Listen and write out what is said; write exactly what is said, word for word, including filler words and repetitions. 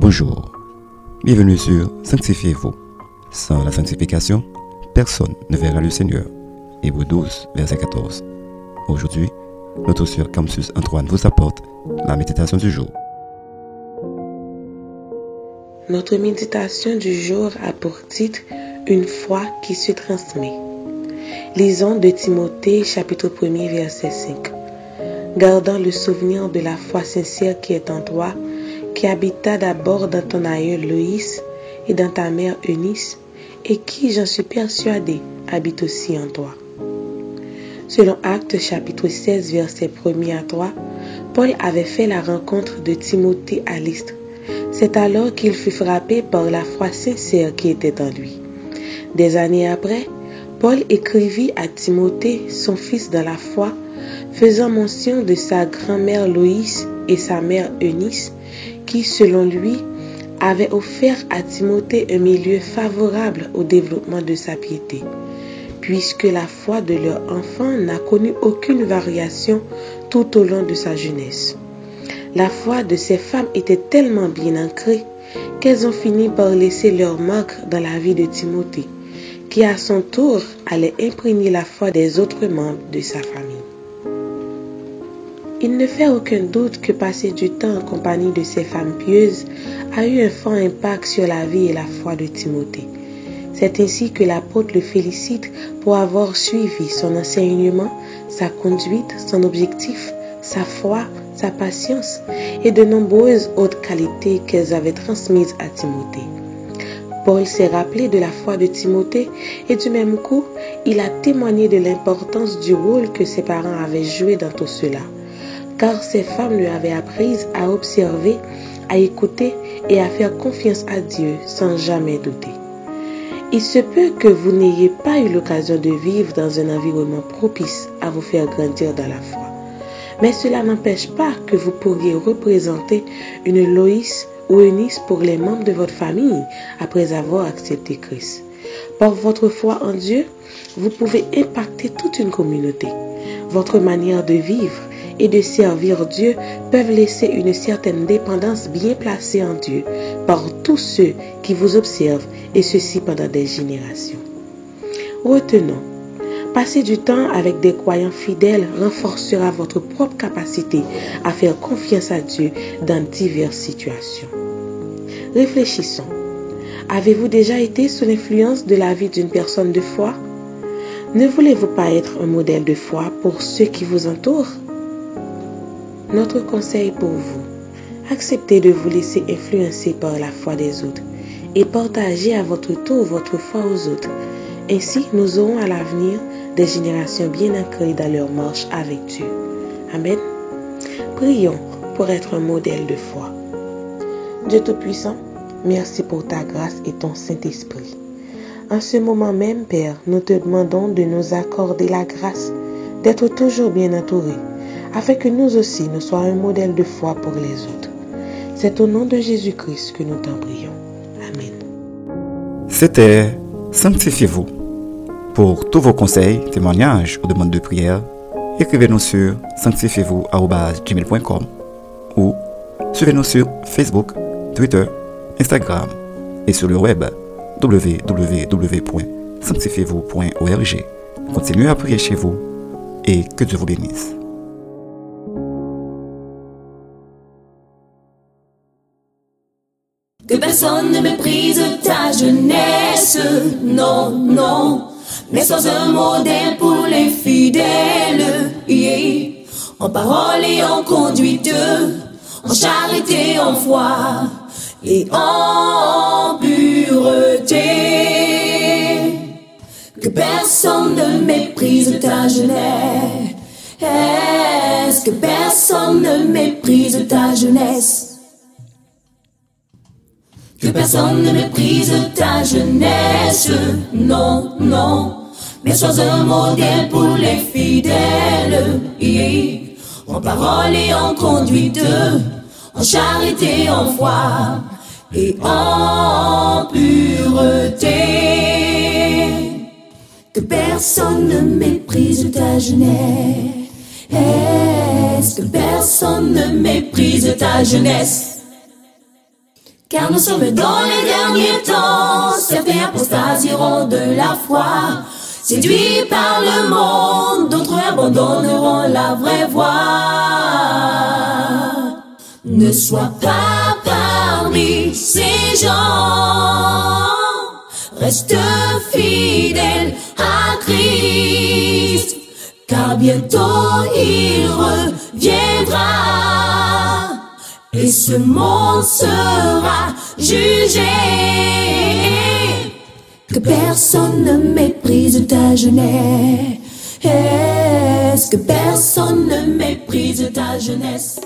Bonjour, bienvenue sur Sanctifiez-vous. Sans la sanctification, personne ne verra le Seigneur. Hébreux douze, verset quatorze. Aujourd'hui, notre sœur Kamsus Antoine vous apporte la méditation du jour. Notre méditation du jour a pour titre « Une foi qui se transmet ». Lisons de Timothée, chapitre premier, verset cinq. Gardant le souvenir de la foi sincère qui est en toi, qui habita d'abord dans ton aïeul Loïs et dans ta mère Eunice, et qui, j'en suis persuadé, habite aussi en toi. Selon Actes, chapitre seize, verset premier à trois, Paul avait fait la rencontre de Timothée à Lystre. C'est alors qu'il fut frappé par la foi sincère qui était en lui. Des années après, Paul écrivit à Timothée, son fils dans la foi, faisant mention de sa grand-mère Loïs et sa mère Eunice, qui, selon lui, avaient offert à Timothée un milieu favorable au développement de sa piété, puisque la foi de leur enfant n'a connu aucune variation tout au long de sa jeunesse. La foi de ces femmes était tellement bien ancrée qu'elles ont fini par laisser leur marque dans la vie de Timothée, qui à son tour allait imprégner la foi des autres membres de sa famille. Il ne fait aucun doute que passer du temps en compagnie de ces femmes pieuses a eu un fort impact sur la vie et la foi de Timothée. C'est ainsi que l'apôtre le félicite pour avoir suivi son enseignement, sa conduite, son objectif, sa foi, sa patience et de nombreuses autres qualités qu'elles avaient transmises à Timothée. Paul s'est rappelé de la foi de Timothée et du même coup, il a témoigné de l'importance du rôle que ses parents avaient joué dans tout cela, car ces femmes lui avaient appris à observer, à écouter et à faire confiance à Dieu sans jamais douter. Il se peut que vous n'ayez pas eu l'occasion de vivre dans un environnement propice à vous faire grandir dans la foi. Mais cela n'empêche pas que vous pourriez représenter une Loïs ou Eunice pour les membres de votre famille après avoir accepté Christ. Par votre foi en Dieu, vous pouvez impacter toute une communauté. Votre manière de vivre et de servir Dieu peuvent laisser une certaine dépendance bien placée en Dieu par tous ceux qui vous observent, et ceci pendant des générations. Retenons, passer du temps avec des croyants fidèles renforcera votre propre capacité à faire confiance à Dieu dans diverses situations. Réfléchissons. Avez-vous déjà été sous l'influence de la vie d'une personne de foi? Ne voulez-vous pas être un modèle de foi pour ceux qui vous entourent? Notre conseil pour vous, acceptez de vous laisser influencer par la foi des autres et partagez à votre tour votre foi aux autres. Ainsi, nous aurons à l'avenir des générations bien ancrées dans leur marche avec Dieu. Amen. Prions pour être un modèle de foi. Dieu Tout-Puissant, merci pour ta grâce et ton Saint-Esprit. En ce moment même, Père, nous te demandons de nous accorder la grâce d'être toujours bien entourés, afin que nous aussi nous soyons un modèle de foi pour les autres. C'est au nom de Jésus-Christ que nous t'en prions. Amen. C'était Sanctifiez-vous. Pour tous vos conseils, témoignages ou demandes de prière, écrivez-nous sur sanctifiez-vous arobase gmail point com ou suivez-nous sur Facebook, Twitter, Instagram et sur le web w w w point sanctifiez-vous point org. Continuez à prier chez vous et que Dieu vous bénisse. Que personne ne méprise ta jeunesse, non, non. Mais sois un modèle pour l'infidèle, yeah. En parole et en conduite, en charité, en foi et en pureté. Que personne ne méprise ta jeunesse, que personne ne méprise ta jeunesse. Que personne ne méprise ta jeunesse, non, non. Mais sois un modèle pour les fidèles, yeah. En parole et en conduite, en charité, en foi et en pureté. Que personne ne méprise ta jeunesse, que personne ne méprise ta jeunesse. Car nous sommes dans les derniers temps, certains apostasieront de la foi. Séduits par le monde, d'autres abandonneront la vraie voie. Ne sois pas parmi ces gens, reste fidèle à Christ, car bientôt il reviendra, et ce monde sera jugé. Que personne ne méprise ta jeunesse, que personne ne méprise ta jeunesse.